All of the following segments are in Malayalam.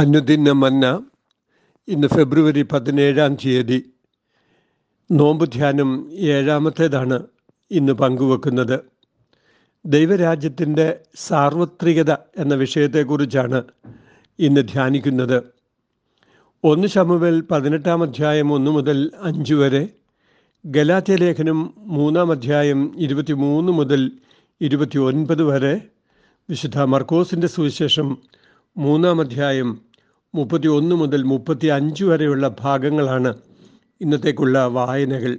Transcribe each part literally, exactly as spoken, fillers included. അനുദിനമന്ന ഇന്ന് ഫെബ്രുവരി പതിനേഴാം തീയതി നോമ്പ് ധ്യാനം ഏഴാമത്തേതാണ് ഇന്ന് പങ്കുവെക്കുന്നത്. ദൈവരാജ്യത്തിൻ്റെ സാർവത്രികത എന്ന വിഷയത്തെക്കുറിച്ചാണ് ഇന്ന് ധ്യാനിക്കുന്നത്. ഒന്ന് ശമൂവേൽ പതിനെട്ടാം അധ്യായം ഒന്ന് മുതൽ അഞ്ച് വരെ, ഗലാത്യ ലേഖനം മൂന്നാം അധ്യായം ഇരുപത്തി മൂന്ന് മുതൽ ഇരുപത്തി ഒൻപത് വരെ, വിശുദ്ധ മർക്കോസിൻ്റെ സുവിശേഷം മൂന്നാം അധ്യായം മുപ്പത്തി ഒന്ന് മുതൽ മുപ്പത്തി അഞ്ച് വരെയുള്ള ഭാഗങ്ങളാണ് ഇന്നത്തേക്കുള്ള വായനകൾ.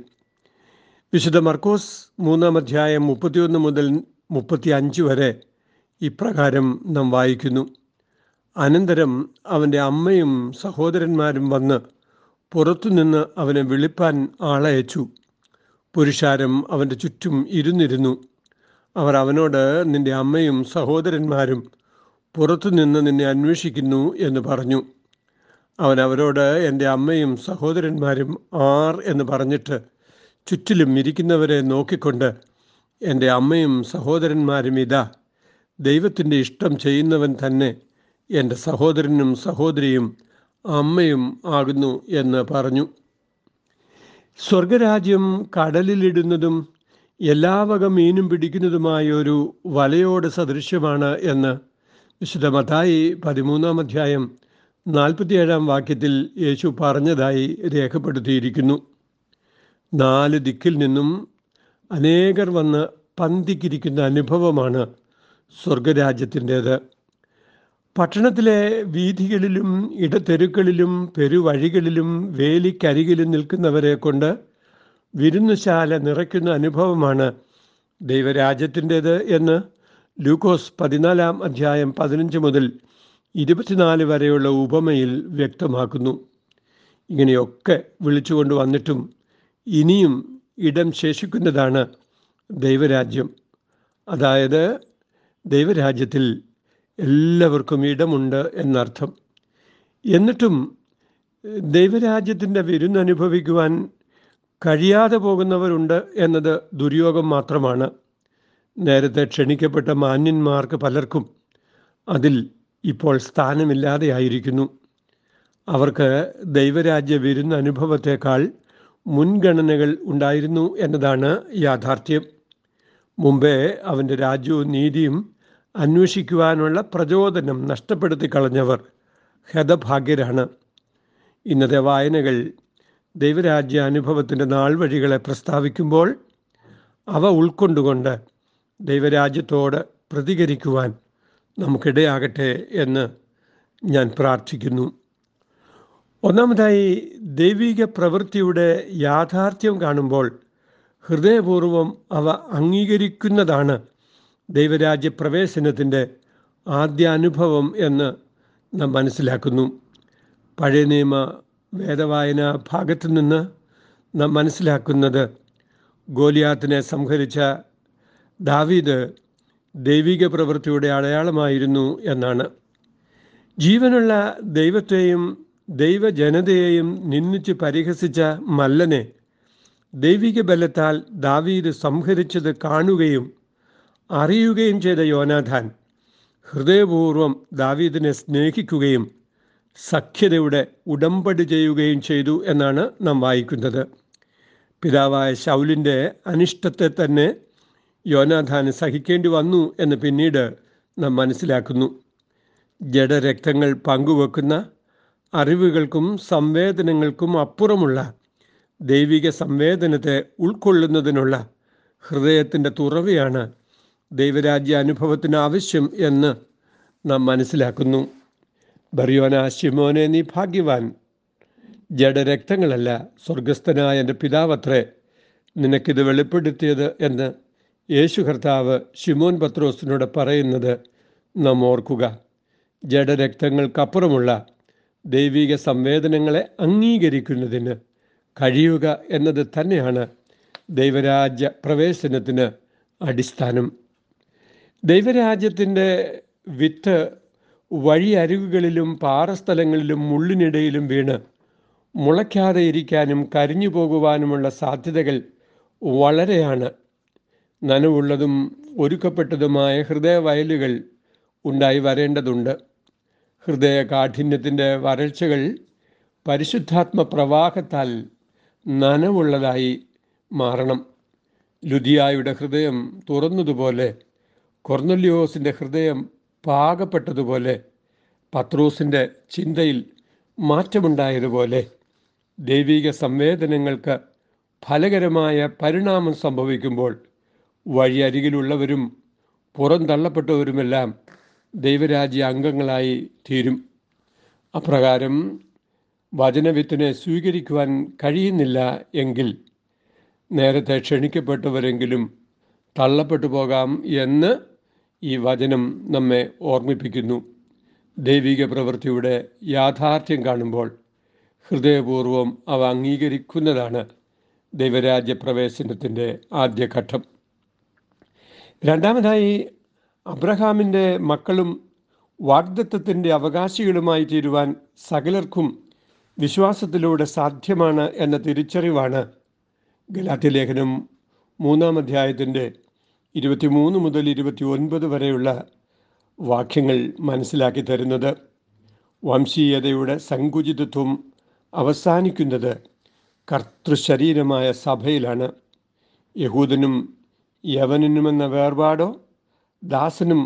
വിശുദ്ധ മർക്കോസ് മൂന്നാം അധ്യായം മുപ്പത്തി ഒന്ന് മുതൽ മുപ്പത്തി അഞ്ച് വരെ ഇപ്രകാരം നാം വായിക്കുന്നു: അനന്തരം അവൻ്റെ അമ്മയും സഹോദരന്മാരും വന്ന് പുറത്തുനിന്ന് അവനെ വിളിപ്പാൻ ആളയച്ചു. പുരുഷാരം അവൻ്റെ ചുറ്റും ഇരുന്നിരുന്നു. അവർ അവനോട്, നിൻ്റെ അമ്മയും സഹോദരന്മാരും പുറത്തുനിന്ന് നിന്നെ അന്വേഷിക്കുന്നു എന്ന് പറഞ്ഞു. അവൻ അവരോട്, എൻ്റെ അമ്മയും സഹോദരന്മാരും ആർ എന്ന് പറഞ്ഞിട്ട് ചുറ്റിലും ഇരിക്കുന്നവരെ നോക്കിക്കൊണ്ട്, എൻ്റെ അമ്മയും സഹോദരന്മാരും ഇതാ, ദൈവത്തിൻ്റെ ഇഷ്ടം ചെയ്യുന്നവൻ തന്നെ എൻ്റെ സഹോദരനും സഹോദരിയും അമ്മയും ആകുന്നു എന്ന് പറഞ്ഞു. സ്വർഗരാജ്യം കടലിലിടുന്നതും എല്ലാ വക മീനും പിടിക്കുന്നതുമായൊരു വലയോട് സദൃശ്യമാണ് എന്ന് വിശുദ്ധ മത്തായി പതിമൂന്നാം അധ്യായം നാൽപ്പത്തിയേഴാം വാക്യത്തിൽ യേശു പറഞ്ഞതായി രേഖപ്പെടുത്തിയിരിക്കുന്നു. നാല് ദിക്കിൽ നിന്നും അനേകർ വന്ന് പന്തിക്കിരിക്കുന്ന അനുഭവമാണ് സ്വർഗരാജ്യത്തിൻ്റേത്. പട്ടണത്തിലെ വീഥികളിലും ഇടത്തെരുക്കളിലും പെരുവഴികളിലും വേലിക്കരികിലും നിൽക്കുന്നവരെ കൊണ്ട് വിരുന്നുശാല നിറയ്ക്കുന്ന അനുഭവമാണ് ദൈവരാജ്യത്തിൻ്റേത് എന്ന് ലൂക്കോസ് പതിനാലാം അധ്യായം പതിനഞ്ച് മുതൽ ഇരുപത്തിനാല് വരെയുള്ള ഉപമയിൽ വ്യക്തമാക്കുന്നു. ഇങ്ങനെയൊക്കെ വിളിച്ചുകൊണ്ട് വന്നിട്ടും ഇനിയും ഇടം ശേഷിക്കുന്നതാണ് ദൈവരാജ്യം. അതായത് ദൈവരാജ്യത്തിൽ എല്ലാവർക്കും ഇടമുണ്ട് എന്നർത്ഥം. എന്നിട്ടും ദൈവരാജ്യത്തിൻ്റെ വിരുന്നനുഭവിക്കുവാൻ കഴിയാതെ പോകുന്നവരുണ്ട് എന്നത് ദുര്യോഗം മാത്രമാണ്. നേരത്തെ ക്ഷണിക്കപ്പെട്ട മാന്യന്മാർക്ക് പലർക്കും അതിൽ ഇപ്പോൾ സ്ഥാനമില്ലാതെയായിരിക്കുന്നു. അവർക്ക് ദൈവരാജ്യ വിരുന്ന അനുഭവത്തെക്കാൾ മുൻഗണനകൾ ഉണ്ടായിരുന്നു എന്നതാണ് യാഥാർത്ഥ്യം. മുമ്പേ അവൻ്റെ രാജ്യവും നീതിയും അന്വേഷിക്കുവാനുള്ള പ്രചോദനം നഷ്ടപ്പെടുത്തി കളഞ്ഞവർ ഹതഭാഗ്യരാണ്. ഇന്നത്തെ വായനകൾ ദൈവരാജ്യ അനുഭവത്തിൻ്റെ നാൾവഴികളെ പ്രസ്താവിക്കുമ്പോൾ അവ ഉൾക്കൊണ്ടുകൊണ്ട് ദൈവരാജ്യത്തോട് പ്രതികരിക്കുവാൻ നമുക്കിടയാകട്ടെ എന്ന് ഞാൻ പ്രാർത്ഥിക്കുന്നു. ഒന്നാമതായി, ദൈവിക പ്രവൃത്തിയുടെ യാഥാർത്ഥ്യം കാണുമ്പോൾ ഹൃദയപൂർവം അവ അംഗീകരിക്കുന്നതാണ് ദൈവരാജ്യ പ്രവേശനത്തിൻ്റെ ആദ്യ അനുഭവം എന്ന് നാം മനസ്സിലാക്കുന്നു. പഴയ നിയമ വേദവായന ഭാഗത്തു നിന്ന് നാം മനസ്സിലാക്കുന്നത്, ഗോലിയാത്തിനെ സംഹരിച്ച ദാവീദ് ദൈവിക പ്രവൃത്തിയുടെ അടയാളമായിരുന്നു എന്നാണ്. ജീവനുള്ള ദൈവത്തെയും ദൈവജനതയെയും നിന്ദിച്ച് പരിഹസിച്ച മല്ലനെ ദൈവിക ബലത്താൽ ദാവീദ് സംഹരിച്ചത് കാണുകയും അറിയുകയും ചെയ്ത യോനാഥാൻ ഹൃദയപൂർവം ദാവീദിനെ സ്നേഹിക്കുകയും സഖ്യതയുടെ ഉടമ്പടി ചെയ്യുകയും ചെയ്തു എന്നാണ് നാം വായിക്കുന്നത്. പിതാവായ ശൗലിൻ്റെ അനിഷ്ടത്തെ തന്നെ യോനാഥാന് സഹിക്കേണ്ടി വന്നു എന്ന് പിന്നീട് നാം മനസ്സിലാക്കുന്നു. ജഡരക്തങ്ങൾ പങ്കുവെക്കുന്ന അറിവുകൾക്കും സംവേദനങ്ങൾക്കും അപ്പുറമുള്ള ദൈവിക സംവേദനത്തെ ഉൾക്കൊള്ളുന്നതിനുള്ള ഹൃദയത്തിൻ്റെ തുറവയാണ് ദൈവരാജ്യ അനുഭവത്തിന് ആവശ്യം എന്ന് നാം മനസ്സിലാക്കുന്നു. ബർയോന, ശിമോനെ നീ ഭാഗ്യവാൻ, ജഡരക്തങ്ങളല്ല സ്വർഗസ്ഥനായ എൻ്റെ പിതാവത്രേ നിനക്കിത് വെളിപ്പെടുത്തിയത് എന്ന് യേശു കർത്താവ് ശിമോൻ പത്രോസിനോട് പറയുന്നത് നാം ഓർക്കുക. ജഡരക്തങ്ങൾക്കപ്പുറമുള്ള ദൈവിക സംവേദനങ്ങളെ അംഗീകരിക്കുന്നതിന് കഴിയുക എന്നത് തന്നെയാണ് ദൈവരാജ്യ പ്രവേശനത്തിന് അടിസ്ഥാനം. ദൈവരാജ്യത്തിൻ്റെ വിത്ത് വഴിയരികുകളിലും പാറസ്ഥലങ്ങളിലും മുള്ളിനിടയിലും വീണ് മുളയ്ക്കാതെ ഇരിക്കാനും കരിഞ്ഞു പോകുവാനുമുള്ള സാധ്യതകൾ വളരെയാണ്. നനവുള്ളതും ഒരുക്കപ്പെട്ടതുമായ ഹൃദയ വയലുകൾ ഉണ്ടായി വരേണ്ടതുണ്ട്. ഹൃദയ കാഠിന്യത്തിൻ്റെ വരൾച്ചകൾ പരിശുദ്ധാത്മ പ്രവാഹത്താൽ നനവുള്ളതായി മാറണം. ലുദിയായുടെ ഹൃദയം തുറന്നതുപോലെ, കൊർന്നല്യോസിൻ്റെ ഹൃദയം പാകപ്പെട്ടതുപോലെ, പത്രോസിൻ്റെ ചിന്തയിൽ മാറ്റമുണ്ടായതുപോലെ ദൈവിക സംവേദനങ്ങൾക്ക് ഫലകരമായ പരിണാമം സംഭവിക്കുമ്പോൾ വഴിയരികിലുള്ളവരും പുറന്തള്ളപ്പെട്ടവരുമെല്ലാം ദൈവരാജ്യ അംഗങ്ങളായി തീരും. അപ്രകാരം വചനവിത്തിനെ സ്വീകരിക്കുവാൻ കഴിയുന്നില്ല എങ്കിൽ നേരത്തെ ക്ഷണിക്കപ്പെട്ടവരെങ്കിലും തള്ളപ്പെട്ടു പോകാം എന്ന് ഈ വചനം നമ്മെ ഓർമ്മിപ്പിക്കുന്നു. ദൈവിക പ്രവൃത്തിയുടെ യാഥാർത്ഥ്യം കാണുമ്പോൾ ഹൃദയപൂർവം അവ അംഗീകരിക്കുന്നതാണ് ദൈവരാജ്യപ്രവേശനത്തിൻ്റെ ആദ്യഘട്ടം. രണ്ടാമതായി, അബ്രഹാമിൻ്റെ മക്കളും വാഗ്ദത്തത്തിൻ്റെ അവകാശികളുമായി തീരുവാൻ സകലർക്കും വിശ്വാസത്തിലൂടെ സാധ്യമാണ് എന്ന തിരിച്ചറിവാണ് ഗലാത്യ ലേഖനം മൂന്നാം അധ്യായത്തിൻ്റെ ഇരുപത്തിമൂന്ന് മുതൽ ഇരുപത്തി ഒൻപത് വരെയുള്ള വാക്യങ്ങൾ മനസ്സിലാക്കി തരുന്നത്. വംശീയതയുടെ സങ്കുചിതത്വം അവസാനിക്കുന്നത് കർത്തൃശരീരമായ സഭയിലാണ്. യഹൂദനും യവനനുമെന്ന വേർപാടോ ദാസനും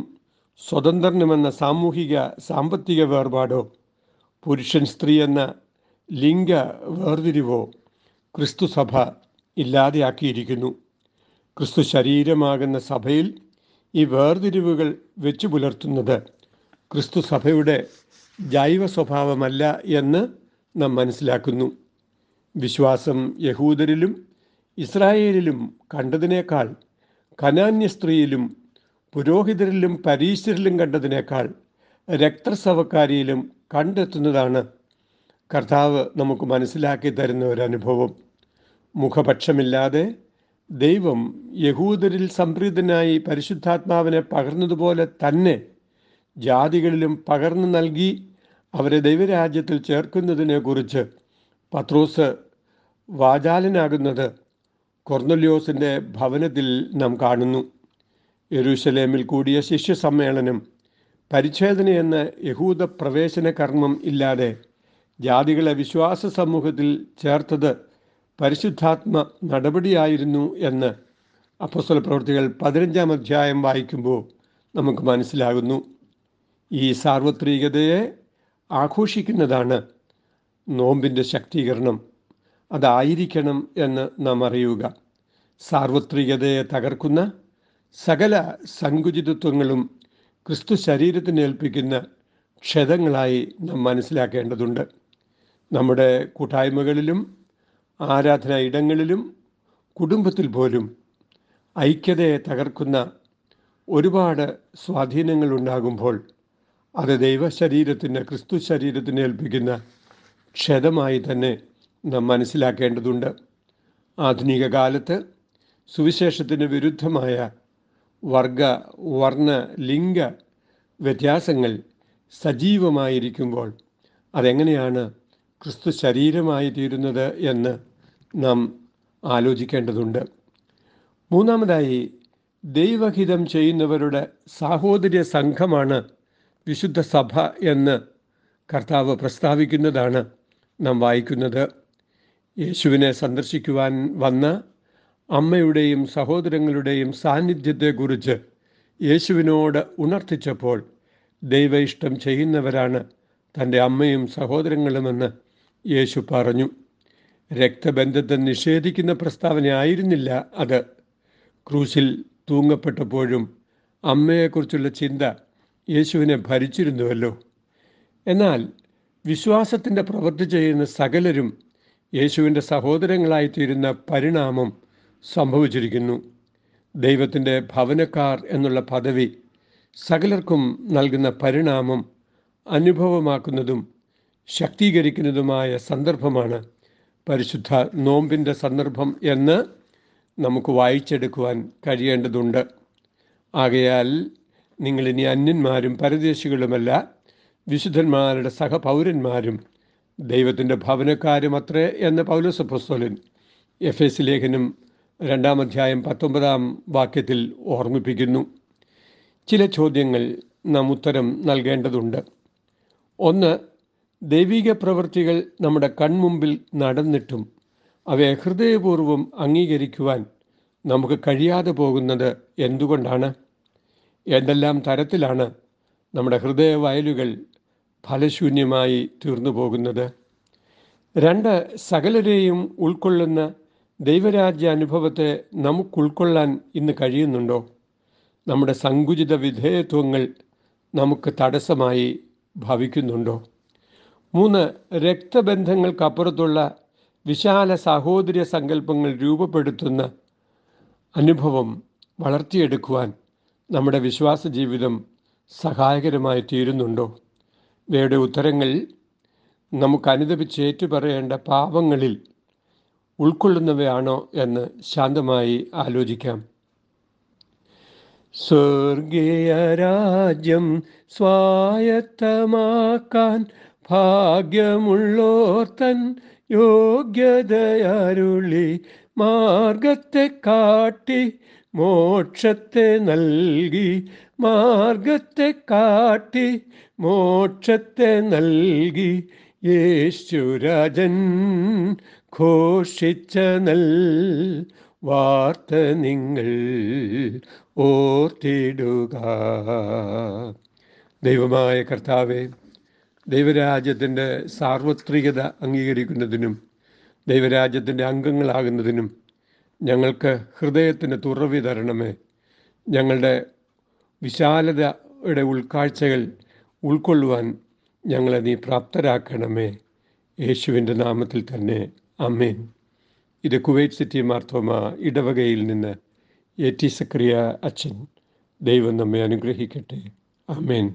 സ്വതന്ത്രനുമെന്ന സാമൂഹിക സാമ്പത്തിക വേർപാടോ പുരുഷൻ സ്ത്രീ എന്ന ലിംഗ വേർതിരിവോ ക്രിസ്തുസഭ ഇല്ലാതെയാക്കിയിരിക്കുന്നു. ക്രിസ്തു ശരീരമാകുന്ന സഭയിൽ ഈ വേർതിരിവുകൾ വെച്ചു പുലർത്തുന്നത് ക്രിസ്തു സഭയുടെ ജൈവ സ്വഭാവമല്ല എന്ന് നാം മനസ്സിലാക്കുന്നു. വിശ്വാസം യഹൂദരിലും ഇസ്രായേലിലും കണ്ടതിനേക്കാൾ കനാന്യ സ്ത്രീയിലും പുരോഹിതരിലും പരീശരിലും കണ്ടതിനേക്കാൾ രക്തസ്രവക്കാരിയിലും കണ്ടെത്തുന്നതാണ് കർത്താവ് നമുക്ക് മനസ്സിലാക്കി തരുന്ന ഒരനുഭവം. മുഖപക്ഷമില്ലാതെ ദൈവം യഹൂദരിൽ സംപ്രീതനായി പരിശുദ്ധാത്മാവിനെ പകർന്നതുപോലെ തന്നെ ജാതികളിലും പകർന്നു നൽകി അവരെ ദൈവരാജ്യത്തിൽ ചേർക്കുന്നതിനെക്കുറിച്ച് പത്രോസ് വാചാലനാകുന്നത് കൊർന്നല്യോസിൻ്റെ ഭവനത്തിൽ നാം കാണുന്നു. യെരൂശലേമിൽ കൂടിയ ശിഷ്യസമ്മേളനം പരിച്ഛേദന എന്ന യഹൂദ പ്രവേശന കർമ്മം ഇല്ലാതെ ജാതികളെ വിശ്വാസ സമൂഹത്തിൽ ചേർത്തത് പരിശുദ്ധാത്മ നടപടിയായിരുന്നു എന്ന് അപ്പോസ്തല പ്രവൃത്തികൾ പതിനഞ്ചാം അധ്യായം വായിക്കുമ്പോൾ നമുക്ക് മനസ്സിലാകുന്നു. ഈ സാർവത്രികതയെ ആഘോഷിക്കുന്നതാണ് നോമ്പിൻ്റെ ശാക്തീകരണം. അതായിരിക്കണം എന്ന് നാം അറിയുക. സാർവത്രികതയെ തകർക്കുന്ന സകല സങ്കുചിതത്വങ്ങളും ക്രിസ്തു ശരീരത്തിന് ഏൽപ്പിക്കുന്ന ക്ഷതങ്ങളായി നാം മനസ്സിലാക്കേണ്ടതുണ്ട്. നമ്മുടെ കൂട്ടായ്മകളിലും ആരാധനാ ഇടങ്ങളിലും കുടുംബത്തിൽ പോലും ഐക്യതയെ തകർക്കുന്ന ഒരുപാട് സ്വാധീനങ്ങളുണ്ടാകുമ്പോൾ അത് ദൈവശരീരത്തിന്, ക്രിസ്തു ശരീരത്തിന് ഏൽപ്പിക്കുന്ന ക്ഷതമായി തന്നെ നാം മനസ്സിലാക്കേണ്ടതുണ്ട്. ആധുനിക കാലത്ത് സുവിശേഷത്തിന് വിരുദ്ധമായ വർഗ, വർണ്ണ, ലിംഗ വ്യത്യാസങ്ങൾ സജീവമായിരിക്കുമ്പോൾ അതെങ്ങനെയാണ് ക്രിസ്തു ശരീരമായി തീരുന്നത് എന്ന് നാം ആലോചിക്കേണ്ടതുണ്ട്. മൂന്നാമതായി, ദൈവഹിതം ചെയ്യുന്നവരുടെ സാഹോദര്യ സംഘമാണ് വിശുദ്ധ സഭ എന്ന് കർത്താവ് പ്രസ്താവിക്കുന്നതാണ് നാം വായിക്കുന്നത്. യേശുവിനെ സന്ദർശിക്കുവാൻ വന്ന അമ്മയുടെയും സഹോദരങ്ങളുടെയും സാന്നിധ്യത്തെക്കുറിച്ച് യേശുവിനോട് ഉണർത്തിച്ചപ്പോൾ ദൈവ ഇഷ്ടം ചെയ്യുന്നവരാണ് തൻ്റെ അമ്മയും സഹോദരങ്ങളുമെന്ന് യേശു പറഞ്ഞു. രക്തബന്ധത്തെ നിഷേധിക്കുന്ന പ്രസ്താവനയായിരുന്നില്ല അത്. ക്രൂശിൽ തൂങ്ങപ്പെട്ടപ്പോഴും അമ്മയെക്കുറിച്ചുള്ള ചിന്ത യേശുവിനെ ഭരിച്ചിരുന്നുവല്ലോ. എന്നാൽ വിശ്വാസത്തിൻ്റെ പ്രവൃത്തി ചെയ്യുന്ന സകലരും യേശുവിൻ്റെ സഹോദരങ്ങളായിത്തീരുന്ന പരിണാമം സംഭവിച്ചിരിക്കുന്നു. ദൈവത്തിൻ്റെ ഭവനക്കാർ എന്നുള്ള പദവി സകലർക്കും നൽകുന്ന പരിണാമം അനുഭവമാക്കുന്നതും ശാക്തീകരിക്കുന്നതുമായ സന്ദർഭമാണ് പരിശുദ്ധ നോമ്പിൻ്റെ സന്ദർഭം എന്ന് നമുക്ക് വായിച്ചെടുക്കുവാൻ കഴിയേണ്ടതുണ്ട്. ആകയാൽ നിങ്ങളിനി അന്യന്മാരും പരദേശികളുമല്ല, വിശുദ്ധന്മാരുടെ സഹപൗരന്മാരും ദൈവത്തിൻ്റെ ഭവനക്കാരും അത്രേ എന്ന് പൗലോസ് അപ്പോസ്തലൻ എഫേസ്യ ലേഖനം രണ്ടാം അധ്യായം പത്തൊമ്പതാം വാക്യത്തിൽ ഓർമ്മിപ്പിക്കുന്നു. ചില ചോദ്യങ്ങൾ നാം ഉത്തരം നൽകേണ്ടതുണ്ട്. ഒന്ന്, ദൈവിക പ്രവൃത്തികൾ നമ്മുടെ കൺമുമ്പിൽ നടന്നിട്ടും അവയെ ഹൃദയപൂർവ്വം അംഗീകരിക്കുവാൻ നമുക്ക് കഴിയാതെ പോകുന്നത് എന്തുകൊണ്ടാണ്? എന്തെല്ലാം തരത്തിലാണ് നമ്മുടെ ഹൃദയ വയലുകൾ ഫലശൂന്യമായി തീർന്നു പോകുന്നത്? രണ്ട്, സകലരെയും ഉൾക്കൊള്ളുന്ന ദൈവരാജ്യ അനുഭവത്തെ നമുക്ക് ഉൾക്കൊള്ളാൻ ഇന്ന് കഴിയുന്നുണ്ടോ? നമ്മുടെ സങ്കുചിത വിധേയത്വങ്ങൾ നമുക്ക് തടസ്സമായി ഭവിക്കുന്നുണ്ടോ? മൂന്ന്, രക്തബന്ധങ്ങൾക്കപ്പുറത്തുള്ള വിശാല സാഹോദര്യ സങ്കല്പങ്ങൾ രൂപപ്പെടുത്തുന്ന അനുഭവം വളർത്തിയെടുക്കുവാൻ നമ്മുടെ വിശ്വാസ ജീവിതം സഹായകരമായി തീരുന്നുണ്ടോ? ഇവയുടെ ഉത്തരങ്ങൾ നമുക്ക് അനുദപിച്ചേറ്റു പറയേണ്ട പാപങ്ങളിൽ ഉൾക്കൊള്ളുന്നവയാണോ എന്ന് ശാന്തമായി ആലോചിക്കാം. സ്വർഗീയ രാജ്യം സ്വായത്തമാക്കാൻ ഭാഗ്യമുള്ളോർ തൻ യോഗ്യതയരുളി മാർഗത്തെ കാട്ടി മോക്ഷത്തെ നൽകി മാർഗത്തെ കാട്ടി മോക്ഷത്തെ നൽകി യേശുരാജൻ ഘോഷിച്ച നൽ വാർത്ത നിങ്ങൾ ഓർത്തിടുക. ദൈവമായ കർത്താവേ, ദൈവരാജ്യത്തിൻ്റെ സാർവത്രികത അംഗീകരിക്കുന്നതിനും ദൈവരാജ്യത്തിൻ്റെ അംഗങ്ങളാകുന്നതിനും ഞങ്ങൾക്ക് ഹൃദയത്തിന് തുറവി തരണമേ. ഞങ്ങളുടെ വിശാലതയുടെ ഉൾക്കാഴ്ചകൾ ഉൾക്കൊള്ളുവാൻ ഞങ്ങളെ നീ പ്രാപ്തരാക്കണമേ. യേശുവിൻ്റെ നാമത്തിൽ തന്നെ, ആമേൻ. ഇത് കുവൈറ്റ് സിറ്റി മാർത്തോമ ഇടവകയിൽ നിന്ന് എ ടി സക്കറിയ അച്ഛൻ. ദൈവം നമ്മെ അനുഗ്രഹിക്കട്ടെ. ആമേൻ.